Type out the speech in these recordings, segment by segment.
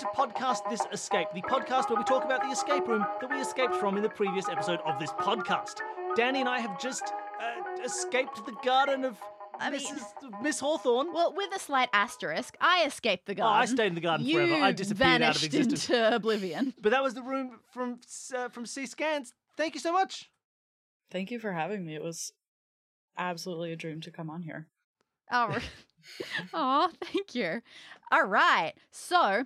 to podcast this escape, the podcast where we talk about the escape room that we escaped from in the previous episode of this podcast. Danny and I have just escaped the garden of Miss Hawthorne. Well, with a slight asterisk, I escaped the garden. Oh, I stayed in the garden forever. I disappeared out of existence. Into oblivion. But that was the room from C-Scans. Thank you so much. Thank you for having me. It was absolutely a dream to come on here. Oh, oh, thank you. All right. So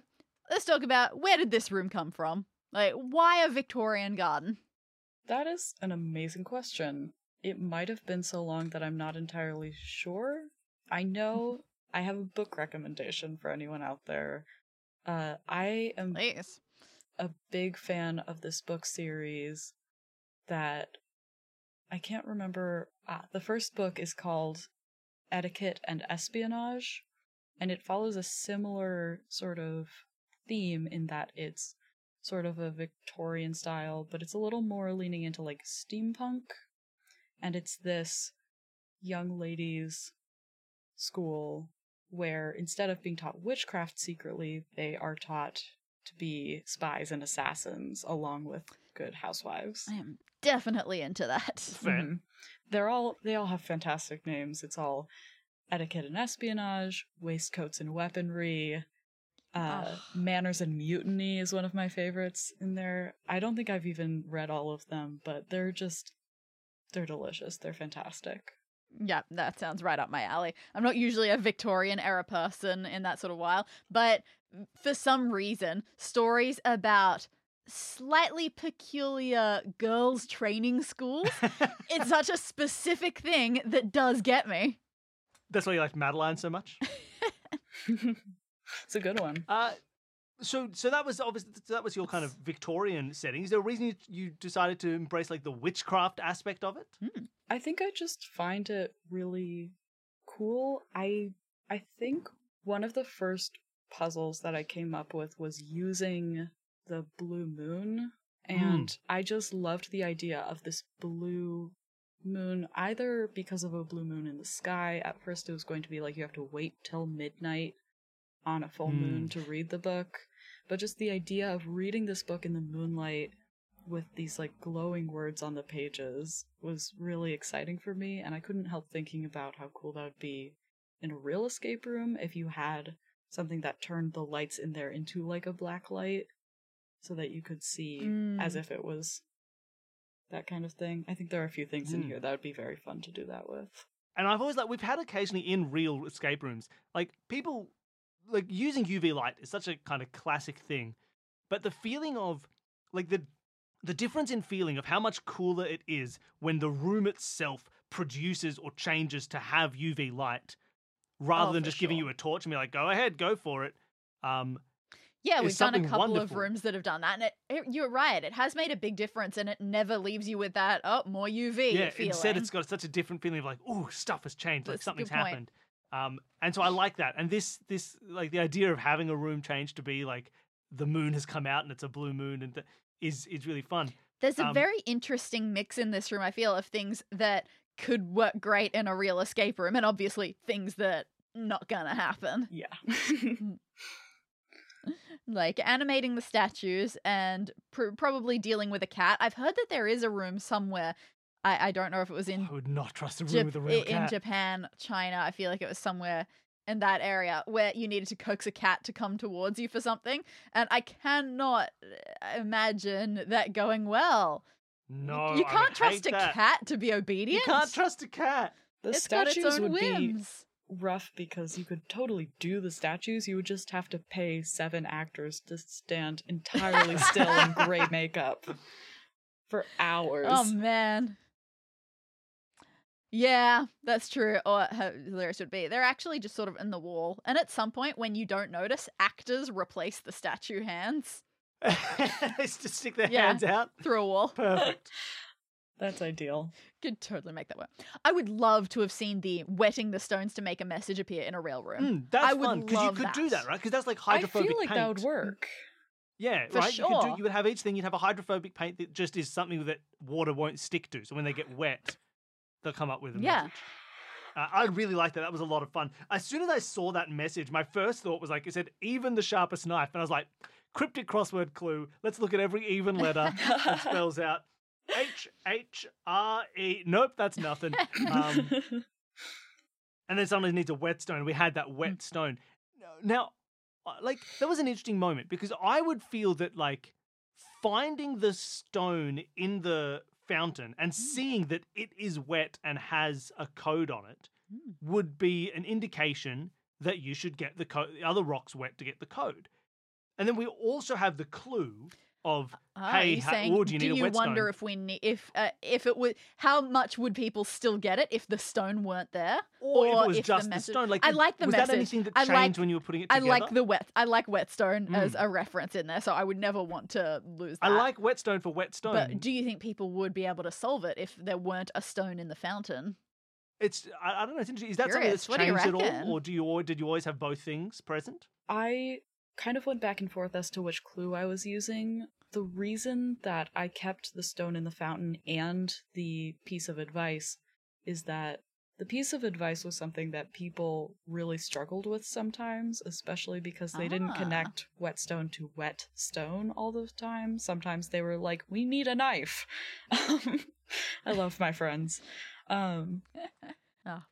let's talk about, where did this room come from? Like, why a Victorian garden? That is an amazing question. It might have been so long that I'm not entirely sure. I know I have a book recommendation for anyone out there. I am a big fan of this book series that I can't remember. The first book is called Etiquette and Espionage, and it follows a similar sort of theme in that it's sort of a Victorian style, but it's a little more leaning into like steampunk. And it's this young ladies' school where instead of being taught witchcraft secretly, they are taught to be spies and assassins along with good housewives. I am definitely into that. Mm-hmm. They all have fantastic names. It's all Etiquette and Espionage, Waistcoats and Weaponry, Manners and Mutiny is one of my favorites in there. I don't think I've even read all of them, but they're delicious. They're fantastic. Yeah, that sounds right up my alley. I'm not usually a Victorian era person in that sort of while, but for some reason, stories about slightly peculiar girls' training schools, it's such a specific thing that does get me. That's why you like Madeline so much? It's a good one. So that was obviously your kind of Victorian setting. Is there a reason you decided to embrace like the witchcraft aspect of it? I think I just find it really cool. I think one of the first puzzles that I came up with was using the blue moon, and I just loved the idea of this blue moon, either because of a blue moon in the sky. At first it was going to be like you have to wait till midnight on a full moon to read the book, but just the idea of reading this book in the moonlight with these like glowing words on the pages was really exciting for me, and I couldn't help thinking about how cool that would be in a real escape room if you had something that turned the lights in there into like a black light so that you could see as if it was that kind of thing. I think there are a few things in here that would be very fun to do that with. And I've always we've had occasionally in real escape rooms, like people like using UV light is such a kind of classic thing, but the feeling of like the difference in feeling of how much cooler it is when the room itself produces or changes to have UV light rather than just giving you a torch and be like, go ahead, go for it. Yeah, we've done a couple of rooms that have done that, and it, you're right, it has made a big difference, and it never leaves you with that, more UV feeling. Instead it's got such a different feeling of like, ooh, stuff has changed, like something's happened. And so I like that. And this like the idea of having a room change to be like the moon has come out and it's a blue moon and is really fun. There's a very interesting mix in this room, I feel, of things that could work great in a real escape room and obviously things that not gonna happen. Yeah. Like animating the statues and probably dealing with a cat. I've heard that there is a room somewhere. I don't know if it was in... I would not trust a room with a real cat. In Japan, China, I feel like it was somewhere in that area where you needed to coax a cat to come towards you for something. And I cannot imagine that going well. No, you can't trust a cat to be obedient. You can't trust a cat. The statues would be rough because you could totally do the statues. You would just have to pay 7 actors to stand entirely still in grey makeup for hours. Oh, man. Yeah, that's true. Or how hilarious would be, they're actually just sort of in the wall. And at some point, when you don't notice, actors replace the statue hands. They just stick their hands out. Through a wall. Perfect. That's ideal. Could totally make that work. I would love to have seen the wetting the stones to make a message appear in a real room. That's fun, because you could do that, right? Because that's like hydrophobic paint. I feel like that would work. Yeah, for right? Sure. You would have each thing, you'd have a hydrophobic paint that just is something that water won't stick to. So when they get wet... they'll come up with a message. I really liked that. That was a lot of fun. As soon as I saw that message, my first thought was like, it said, even the sharpest knife. And I was like, cryptic crossword clue. Let's look at every even letter that spells out H-H-R-E. Nope, that's nothing. And then suddenly needs a whetstone. We had that whetstone. Now, like, that was an interesting moment because I would feel that, like, finding the stone in the fountain and seeing that it is wet and has a code on it would be an indication that you should get the code, the other rocks wet to get the code. And then we also have the clue of, hey, or do you need a whetstone? Do you wonder if we if it would, how much would people still get it if the stone weren't there, or if it was if just the stone? Like, I like the message. Was that anything that changed when you were putting it together? I like whetstone as a reference in there, so I would never want to lose that. I like whetstone for whetstone. But do you think people would be able to solve it if there weren't a stone in the fountain? It's I don't know. It's interesting. Is that something that's changed at all, or did you always have both things present? I kind of went back and forth as to which clue I was using. The reason that I kept the stone in the fountain and the piece of advice is that the piece of advice was something that people really struggled with sometimes, especially because they didn't connect whetstone to wet stone all the time. Sometimes they were like, we need a knife. I love my friends. Oh,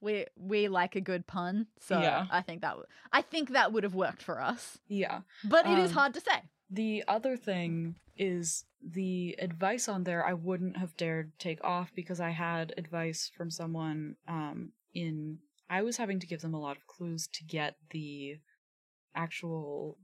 we like a good pun, so yeah. I think that would have worked for us. Yeah. But it is hard to say. The other thing is the advice on there I wouldn't have dared take off because I had advice from someone I was having to give them a lot of clues to get the actual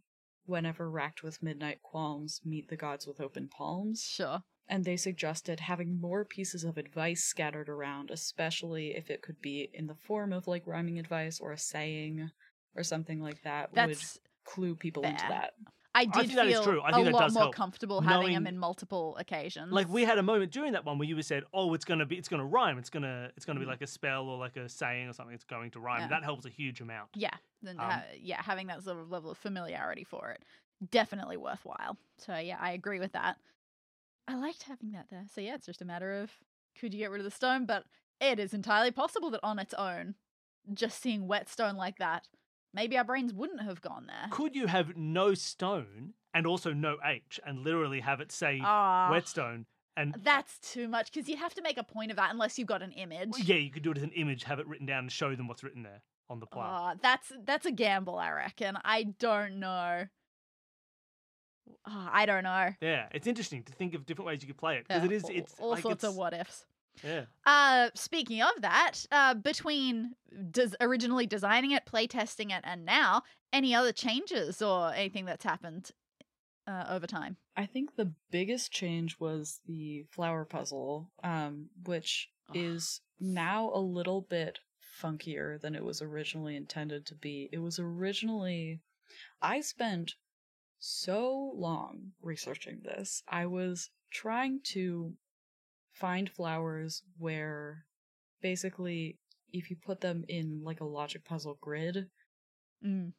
whenever racked with midnight qualms, meet the gods with open palms. Sure. And they suggested having more pieces of advice scattered around, especially if it could be in the form of, like, rhyming advice or a saying or something like that. That's would clue people fair. Into that. I think that is true. I think that does help. Comfortable having them in multiple occasions. Like, we had a moment during that one where you said, oh, it's going to rhyme. It's going to be like a spell or like a saying or something. It's going to rhyme. Yeah. That helps a huge amount. Yeah. Yeah, having that sort of level of familiarity for it. Definitely worthwhile. So, yeah, I agree with that. I liked having that there. So yeah, it's just a matter of could you get rid of the stone, but it is entirely possible that on its own, just seeing wet stone like that, maybe our brains wouldn't have gone there. Could you have no stone and also no H and literally have it say whetstone? And that's too much because you'd have to make a point of that unless you've got an image. Well, yeah, you could do it as an image, have it written down and show them what's written there on the plaque. That's a gamble, I reckon. I don't know. Yeah, it's interesting to think of different ways you could play it because it is it's all sorts of what ifs. Yeah. Speaking of that, between originally designing it, playtesting it, and now, any other changes or anything that's happened over time? I think the biggest change was the flower puzzle, which is now a little bit funkier than it was originally intended to be. It was originally, I spent so long researching this. I was trying to find flowers where basically if you put them in like a logic puzzle grid,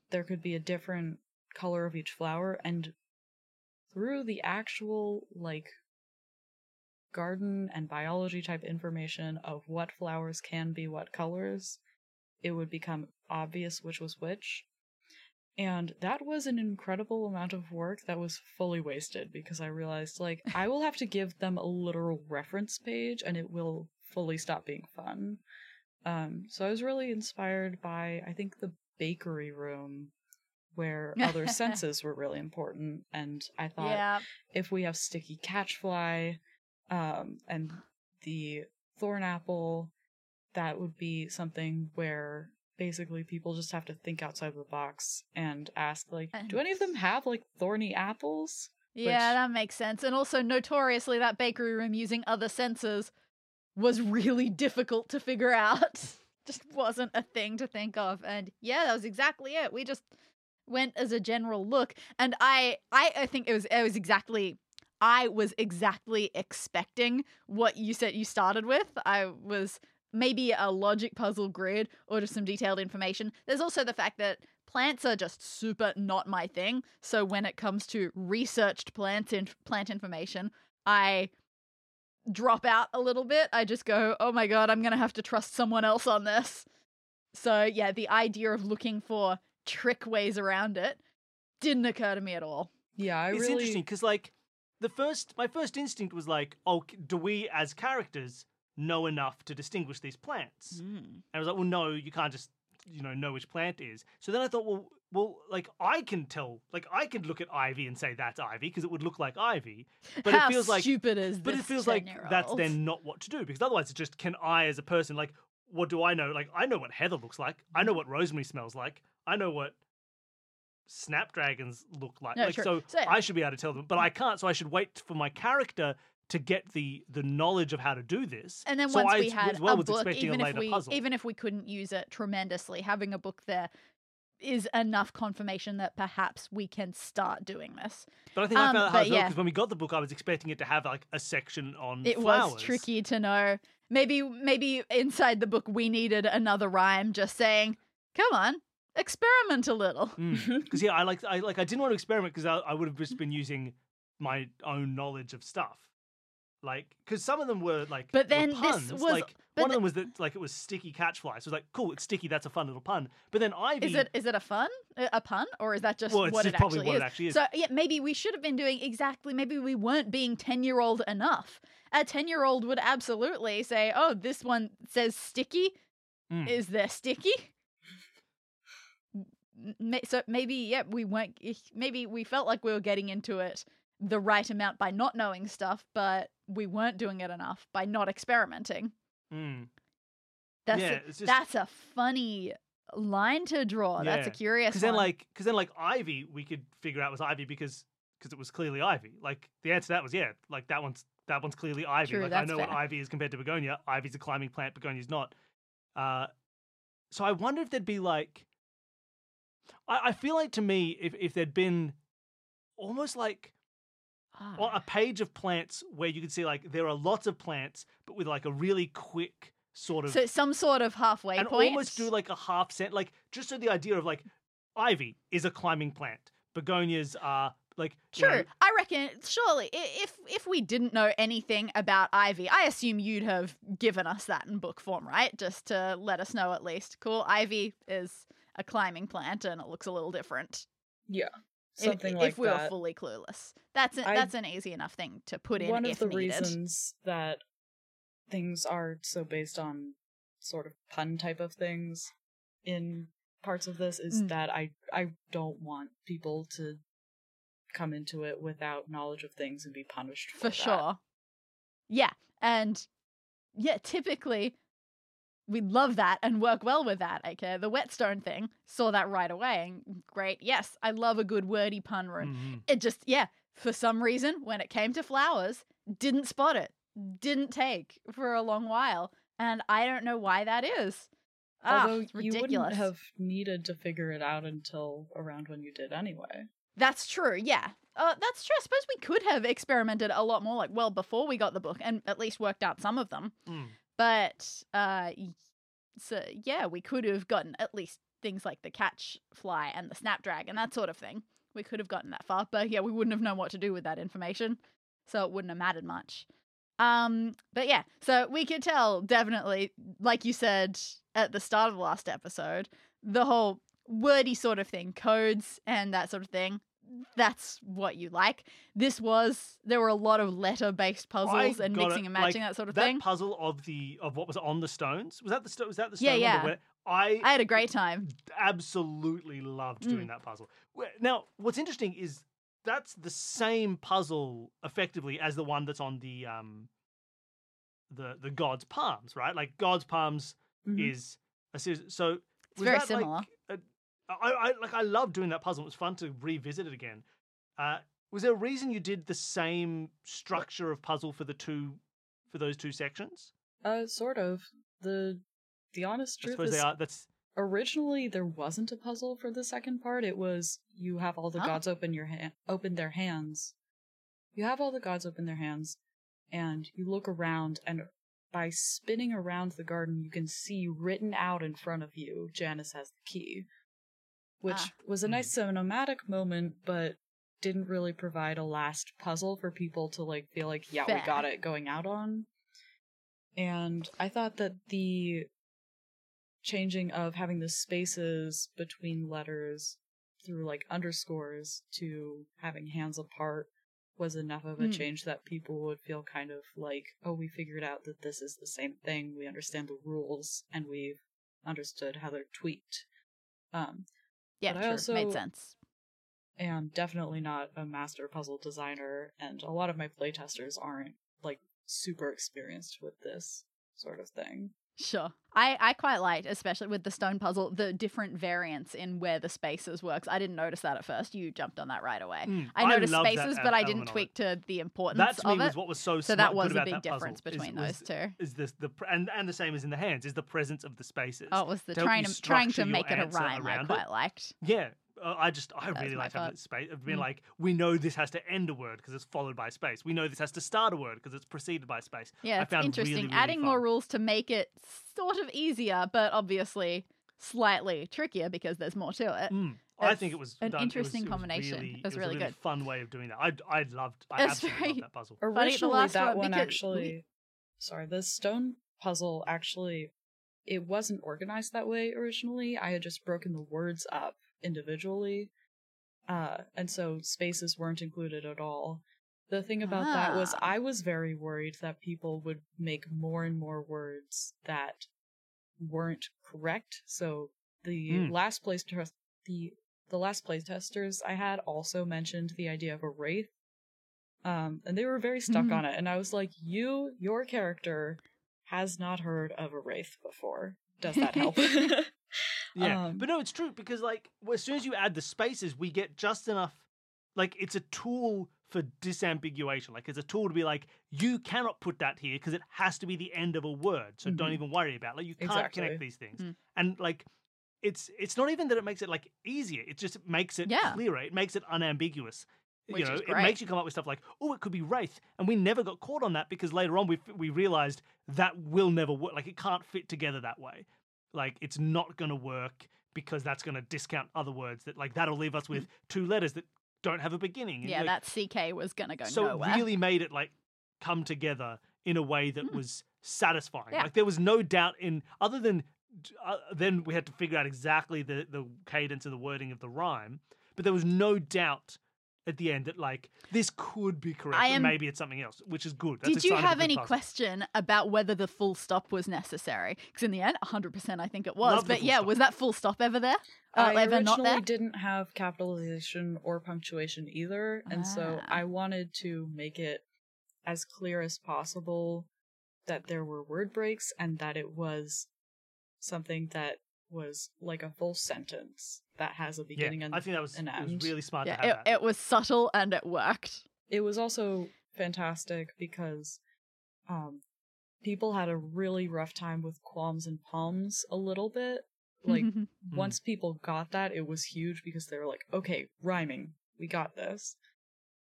there could be a different color of each flower, and through the actual like garden and biology type information of what flowers can be what colors, it would become obvious which was which. And that was an incredible amount of work that was fully wasted because I realized, like, I will have to give them a literal reference page and it will fully stop being fun. So I was really inspired by, I think, the bakery room where other senses were really important. And I thought if we have sticky catchfly and the thorn apple, that would be something where basically people just have to think outside the box and ask, like, do any of them have, like, thorny apples? Yeah, that makes sense. And also, notoriously, that bakery room using other senses was really difficult to figure out. Just wasn't a thing to think of. And yeah, that was exactly it. We just went as a general look. And I think I was exactly expecting what you said you started with. I was maybe a logic puzzle grid or just some detailed information. There's also the fact that plants are just super not my thing. So when it comes to researched plants and plant information, I drop out a little bit. I just go, oh my God, I'm going to have to trust someone else on this. So yeah, the idea of looking for trick ways around it didn't occur to me at all. Yeah, it's interesting because like my first instinct was like, oh, do we as characters know enough to distinguish these plants? Mm. And I was like, well, no, you can't just know which plant it is. So then I thought, well, like I can tell, like I could look at ivy and say that's ivy because it would look like ivy. But how it feels like stupid is this? But it feels like that's then not what to do because otherwise it's just can I as a person like. What do I know? Like, I know what heather looks like. I know what rosemary smells like. I know what snapdragons look like. No, like so I should be able to tell them, but I can't. So I should wait for my character to get the knowledge of how to do this. And then once we had a book, even if we couldn't use it tremendously, having a book there is enough confirmation that perhaps we can start doing this. But I think I found that hard as well because when we got the book, I was expecting it to have like a section on flowers. It was tricky to know. Maybe inside the book we needed another rhyme just saying, come on, experiment a little. Because yeah, I didn't want to experiment because I would have just been using my own knowledge of stuff. Like, because some of them were like, but then puns. This was like, one of them was that like it was sticky catchfly. So it was like, cool, it's sticky. That's a fun little pun. But then ivy, is it a pun, or is that just what it actually is? So yeah, maybe we should have been doing exactly. Maybe we weren't being 10-year-old enough. A 10-year-old would absolutely say, oh, this one says sticky. Mm. Is there sticky? So maybe yeah, we weren't. Maybe we felt like we were getting into it the right amount by not knowing stuff, but we weren't doing it enough by not experimenting. Mm. That's a funny line to draw. Yeah. That's a curious one. Because then like ivy, we could figure out was ivy because it was clearly ivy. Like the answer to that was yeah, like that one's clearly ivy. True, like I know what ivy is compared to begonia. Ivy's a climbing plant, begonia's not. So I wonder if there'd be like, I feel like to me if there'd been almost like. Or a page of plants where you could see like there are lots of plants, but with like a really quick sort of. So some sort of halfway and point. And almost do like a half cent, like just so the idea of like ivy is a climbing plant. Begonias are like. True. I reckon surely if we didn't know anything about ivy, I assume you'd have given us that in book form, right? Just to let us know at least. Cool. Ivy is a climbing plant and it looks a little different. Yeah. Something if we were fully clueless. That's an easy enough thing to put in if needed. One of the reasons that things are so based on sort of pun type of things in parts of this is that I don't want people to come into it without knowledge of things and be punished for that. For sure. Yeah. And yeah, typically we love that and work well with that. Okay, the whetstone thing, saw that right away. And great. Yes, I love a good wordy pun room. Mm-hmm. It just, yeah, for some reason, when it came to flowers, didn't spot it, didn't take for a long while. And I don't know why that is. Although it's ridiculous. You wouldn't have needed to figure it out until around when you did anyway. That's true, yeah. That's true. I suppose we could have experimented a lot more, like, well, before we got the book and at least worked out some of them. Mm. But, so yeah, we could have gotten at least things like the catchfly and the snapdragon, that sort of thing. We could have gotten that far, but yeah, we wouldn't have known what to do with that information. So it wouldn't have mattered much. But yeah, so we could tell definitely, like you said at the start of the last episode, the whole wordy sort of thing, codes and that sort of thing. That's what you like. There were a lot of letter-based puzzles and mixing and matching, like, that sort of thing. That puzzle of what was on the stones? Was that the stone? Yeah. I had a great time. Absolutely loved doing that puzzle. Now, what's interesting is that's the same puzzle effectively as the one that's on the God's Palms, right? Like God's Palms is a series. So it's very similar. Like I love doing that puzzle. It was fun to revisit it again. Was there a reason you did the same structure of puzzle for those two sections? Sort of. The honest truth is, originally there wasn't a puzzle for the second part. It was you have all the gods open their hands. You have all the gods open their hands, and you look around, and by spinning around the garden, you can see written out in front of you, Janice has the key. Which was a nice cinematic moment, but didn't really provide a last puzzle for people to like feel like, yeah, we got it going out on. And I thought that the changing of having the spaces between letters through like underscores to having hands apart was enough of a change that people would feel kind of like, oh, we figured out that this is the same thing. We understand the rules and we've understood how they're tweaked. Yeah, sure. Also, made sense. And definitely not a master puzzle designer, and a lot of my playtesters aren't like super experienced with this sort of thing. Sure. I quite liked, especially with the stone puzzle, the different variants in where the spaces works. I didn't notice that at first. You jumped on that right away. I noticed spaces, but I didn't tweak to the importance of it. That to me was what was so smart. So that was a big difference between those two. Is this the and the same as in the hands is the presence of the spaces. Oh, it was the trying to make it a rhyme. I quite liked. Yeah. I really like having space. Being like, we know this has to end a word because it's followed by space. We know this has to start a word because it's preceded by space. Yeah, it's interesting. Really, really adding fun. More rules to make it sort of easier, but obviously slightly trickier because there's more to it. I think it was an interesting combination. It was really good. Fun way of doing that. I absolutely loved that puzzle. Originally, that one actually. Sorry, the stone puzzle actually, it wasn't organized that way originally. I had just broken the words up individually, and so spaces weren't included at all. The thing about that was I was very worried that people would make more and more words that weren't correct. So the last playtesters I had also mentioned the idea of a wraith, and they were very stuck on it, and I was like, your character has not heard of a wraith before. Does that help? Yeah, but no, it's true, because like as soon as you add the spaces, we get just enough. Like, it's a tool for disambiguation. Like, it's a tool to be like, you cannot put that here because it has to be the end of a word. So don't even worry about it. Like, you can't connect these things. And like, it's not even that it makes it like easier. It just makes it clearer. It makes it unambiguous. Which is great. It makes you come up with stuff like, oh, it could be wraith, and we never got caught on that because later on we realized that will never work. Like, it can't fit together that way. Like, it's not going to work because that's going to discount other words that, like, that'll leave us with two letters that don't have a beginning. And yeah, like, that CK was going to go nowhere. So it really made it, like, come together in a way that was satisfying. Yeah. Like, there was no doubt in, other than, then we had to figure out exactly the cadence and the wording of the rhyme, but there was no doubt at the end that, like, this could be correct, and maybe it's something else, which is good. Did you have any question about whether the full stop was necessary? Because in the end, 100% I think it was. But yeah, was that full stop ever there? I originally didn't have capitalization or punctuation either, and so I wanted to make it as clear as possible that there were word breaks and that it was something that was like a full sentence that has a beginning and an end. I think that was really smart to have that. It was subtle and it worked. It was also fantastic because people had a really rough time with qualms and palms a little bit. Like, once people got that, it was huge because they were like, okay, rhyming, we got this.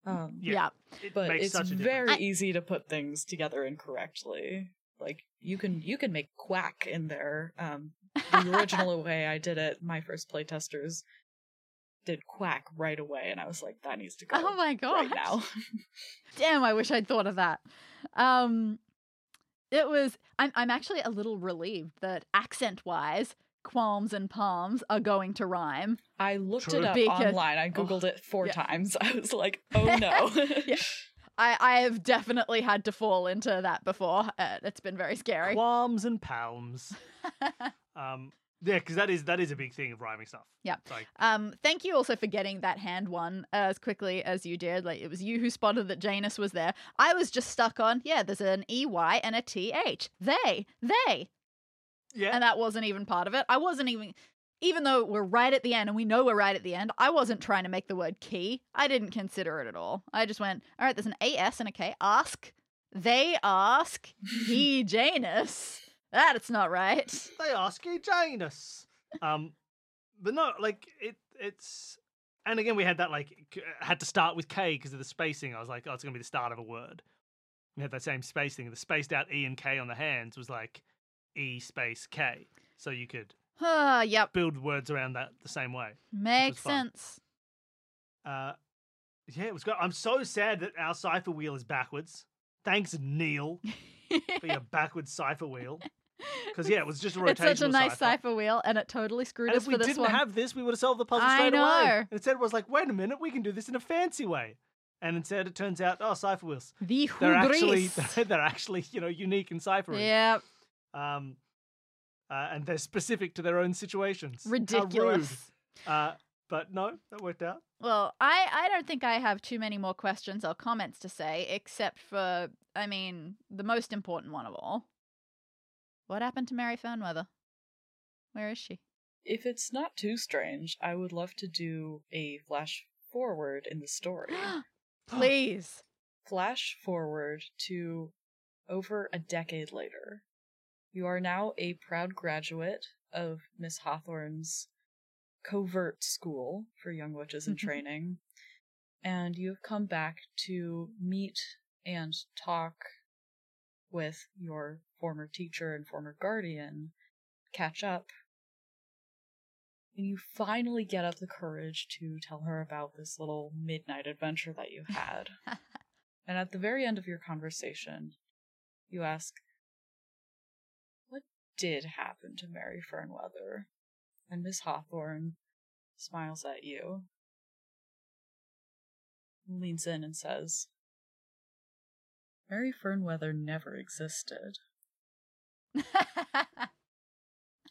But it's very easy to put things together incorrectly. Like, you can make quack in there. The original way I did it, my first playtesters did quack right away, and I was like, that needs to go. Oh my god! Right now. Damn, I wish I'd thought of that. It was. I'm actually a little relieved that accent-wise, qualms and palms are going to rhyme. I looked it up online. I googled it four times. I was like, oh no. I have definitely had to fall into that before. It's been very scary. Qualms and palms. Because that is a big thing of rhyming stuff. Yeah. Like, thank you also for getting that hand one as quickly as you did. Like, it was you who spotted that Janus was there. I was just stuck on, there's an EY and a TH. They. Yeah. And that wasn't even part of it. I wasn't even though we're right at the end and we know we're right at the end, I wasn't trying to make the word key. I didn't consider it at all. I just went, all right, there's an AS and a K. Ask. They ask. He Janus. That's not right. They ask he Janus. But no, like, it's... And again, we had that, like, had to start with K because of the spacing. I was like, oh, it's going to be the start of a word. We had that same space thing. The spaced out E and K on the hands was like E space K. So you could... build words around that the same way. Makes sense. It was good. I'm so sad that our cipher wheel is backwards. Thanks, Neil, for your backwards cipher wheel. Because yeah, it was just a rotational. It's such a nice cipher wheel, and it totally screwed us for this one. If we didn't have this, we would have solved the puzzle straight away. And instead, it was like, wait a minute, we can do this in a fancy way. And instead, it turns out, oh, cipher wheels. The hubris. They're actually you know, unique in ciphering. Yeah. And they're specific to their own situations. Ridiculous. But no, that worked out. Well, I don't think I have too many more questions or comments to say, except for, I mean, the most important one of all. What happened to Mary Fernweather? Where is she? If it's not too strange, I would love to do a flash forward in the story. Please. Flash forward to over a decade later. You are now a proud graduate of Miss Hawthorne's covert school for young witches in training, and you have come back to meet and talk with your former teacher and former guardian, catch up, and you finally get up the courage to tell her about this little midnight adventure that you had. And at the very end of your conversation, you ask, what did happen to Mary Fernweather? And Miss Hawthorne smiles at you, leans in and says, Mary Fernweather never existed.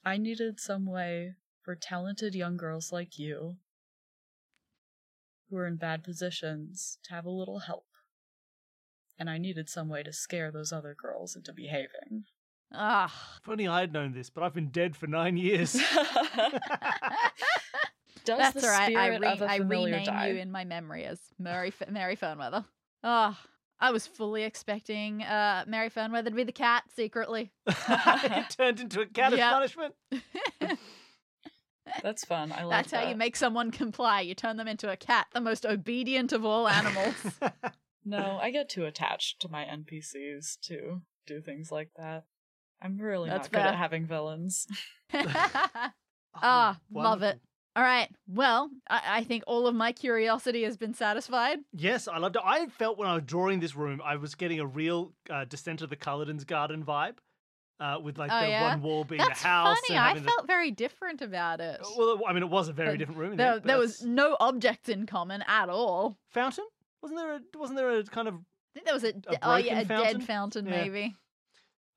I needed some way for talented young girls like you, who are in bad positions, to have a little help. And I needed some way to scare those other girls into behaving. Ugh. If only I had known this, but I've been dead for 9 years. That's all right. I rename you in my memory as Mary Fernweather. Ugh. I was fully expecting Mary Fernweather to be the cat, secretly. It turned into a cat as punishment. That's fun. I like that. That's how you make someone comply. You turn them into a cat, the most obedient of all animals. No, I get too attached to my NPCs to do things like that. I'm really not good at having villains. Love it. All right. Well, I think all of my curiosity has been satisfied. Yes, I loved it. I felt when I was drawing this room, I was getting a real Descent of the Culloden's Garden vibe, with like one wall being the house. That's funny. I felt very different about it. Well, I mean, it was a very different room. There was no objects in common at all. Fountain? Wasn't there a kind of? I think there was a dead fountain maybe.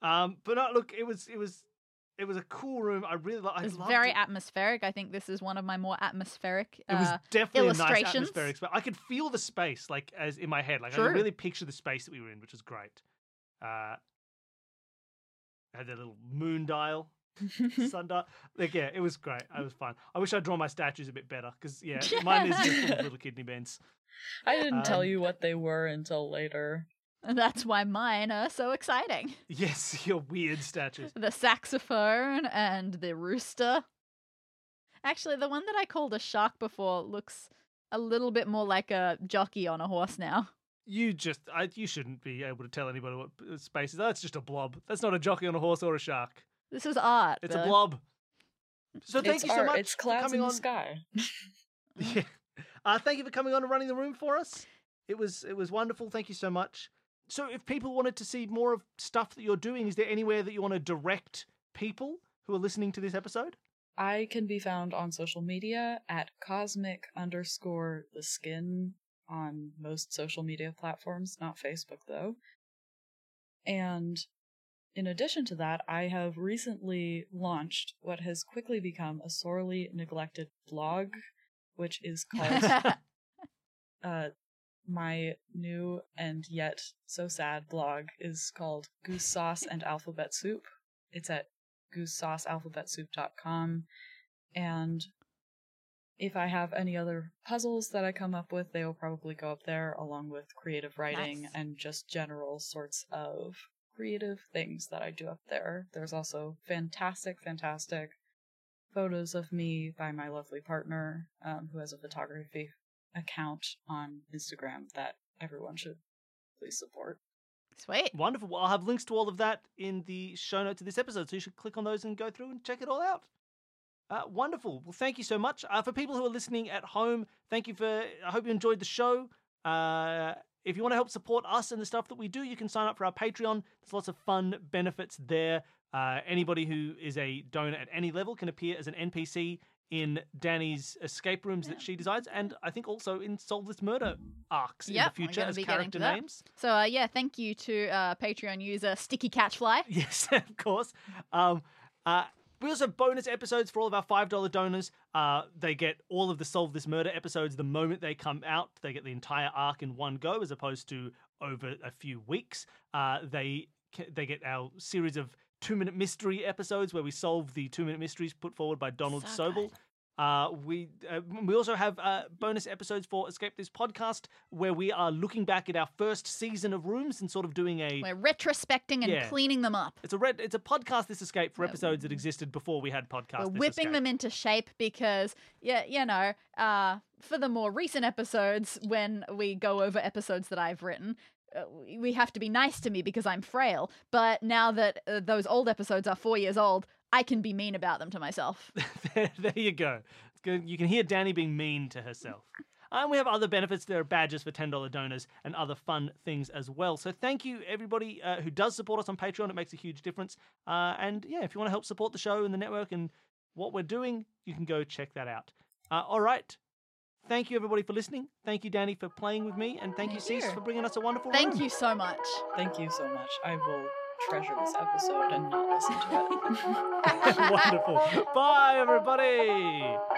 But no, look, it was a cool room. I really loved it. It was very atmospheric. I think this is one of my more atmospheric illustrations. It was definitely a nice atmospheric space. I could feel the space, like, as in my head. Like, true. I could really picture the space that we were in, which was great. I had that little moon dial, sun dial. Like, yeah, it was great. It was fun. I wish I'd drawn my statues a bit better because, mine is just little kidney bends. I didn't tell you what they were until later. And that's why mine are so exciting. Yes, your weird statues. The saxophone and the rooster. Actually, the one that I called a shark before looks a little bit more like a jockey on a horse now. You shouldn't be able to tell anybody what space is. That's just a blob. That's not a jockey on a horse or a shark. This is art. It's a blob. So thank you so much. It's clouds in the sky. Yeah. Thank you for coming on and running the room for us. It was wonderful. Thank you so much. So if people wanted to see more of stuff that you're doing, is there anywhere that you want to direct people who are listening to this episode? I can be found on social media at cosmic_the_skin on most social media platforms, not Facebook though. And in addition to that, I have recently launched what has quickly become a sorely neglected blog, which is called my new and yet so sad blog is called Goose Sauce and Alphabet Soup. It's at GooseSauceAlphabetSoup.com. And if I have any other puzzles that I come up with, they will probably go up there along with creative writing and just general sorts of creative things that I do up there. There's also fantastic photos of me by my lovely partner, who has a photography account on Instagram that everyone should please support. Sweet. Wonderful. Well, I'll have links to all of that in the show notes of this episode, so you should click on those and go through and check it all out. Wonderful. Well, thank you so much. For people who are listening at home, thank you for, I hope you enjoyed the show. If you want to help support us and the stuff that we do, you can sign up for our Patreon. There's lots of fun benefits there. Anybody who is a donor at any level can appear as an NPC in Danny's escape rooms that she decides, and I think also in Solve This Murder arcs in the future as character names. So, thank you to Patreon user Sticky Catchfly. Yes, of course. We also have bonus episodes for all of our $5 donors. They get all of the Solve This Murder episodes the moment they come out. They get the entire arc in one go as opposed to over a few weeks. They get our series of 2-minute mystery episodes where we solve the 2-minute mysteries put forward by Donald Sobel. We also have bonus episodes for Escape This Podcast where we are looking back at our first season of rooms and sort of doing a... We're retrospecting and cleaning them up. It's a podcast This Escape for episodes that existed before we had podcast We're whipping escape. Them into shape because, for the more recent episodes when we go over episodes that I've written... we have to be nice to me because I'm frail. But now that those old episodes are 4 years old, I can be mean about them to myself. There you go. It's good. You can hear Danny being mean to herself. And we have other benefits. There are badges for $10 donors and other fun things as well. So thank you, everybody who does support us on Patreon. It makes a huge difference. And if you want to help support the show and the network and what we're doing, you can go check that out. All right. Thank you, everybody, for listening. Thank you, Danny, for playing with me. And thank you, Cease, for bringing us a wonderful room. Thank you so much. Thank you so much. I will treasure this episode and not listen to it. Wonderful. Bye, everybody.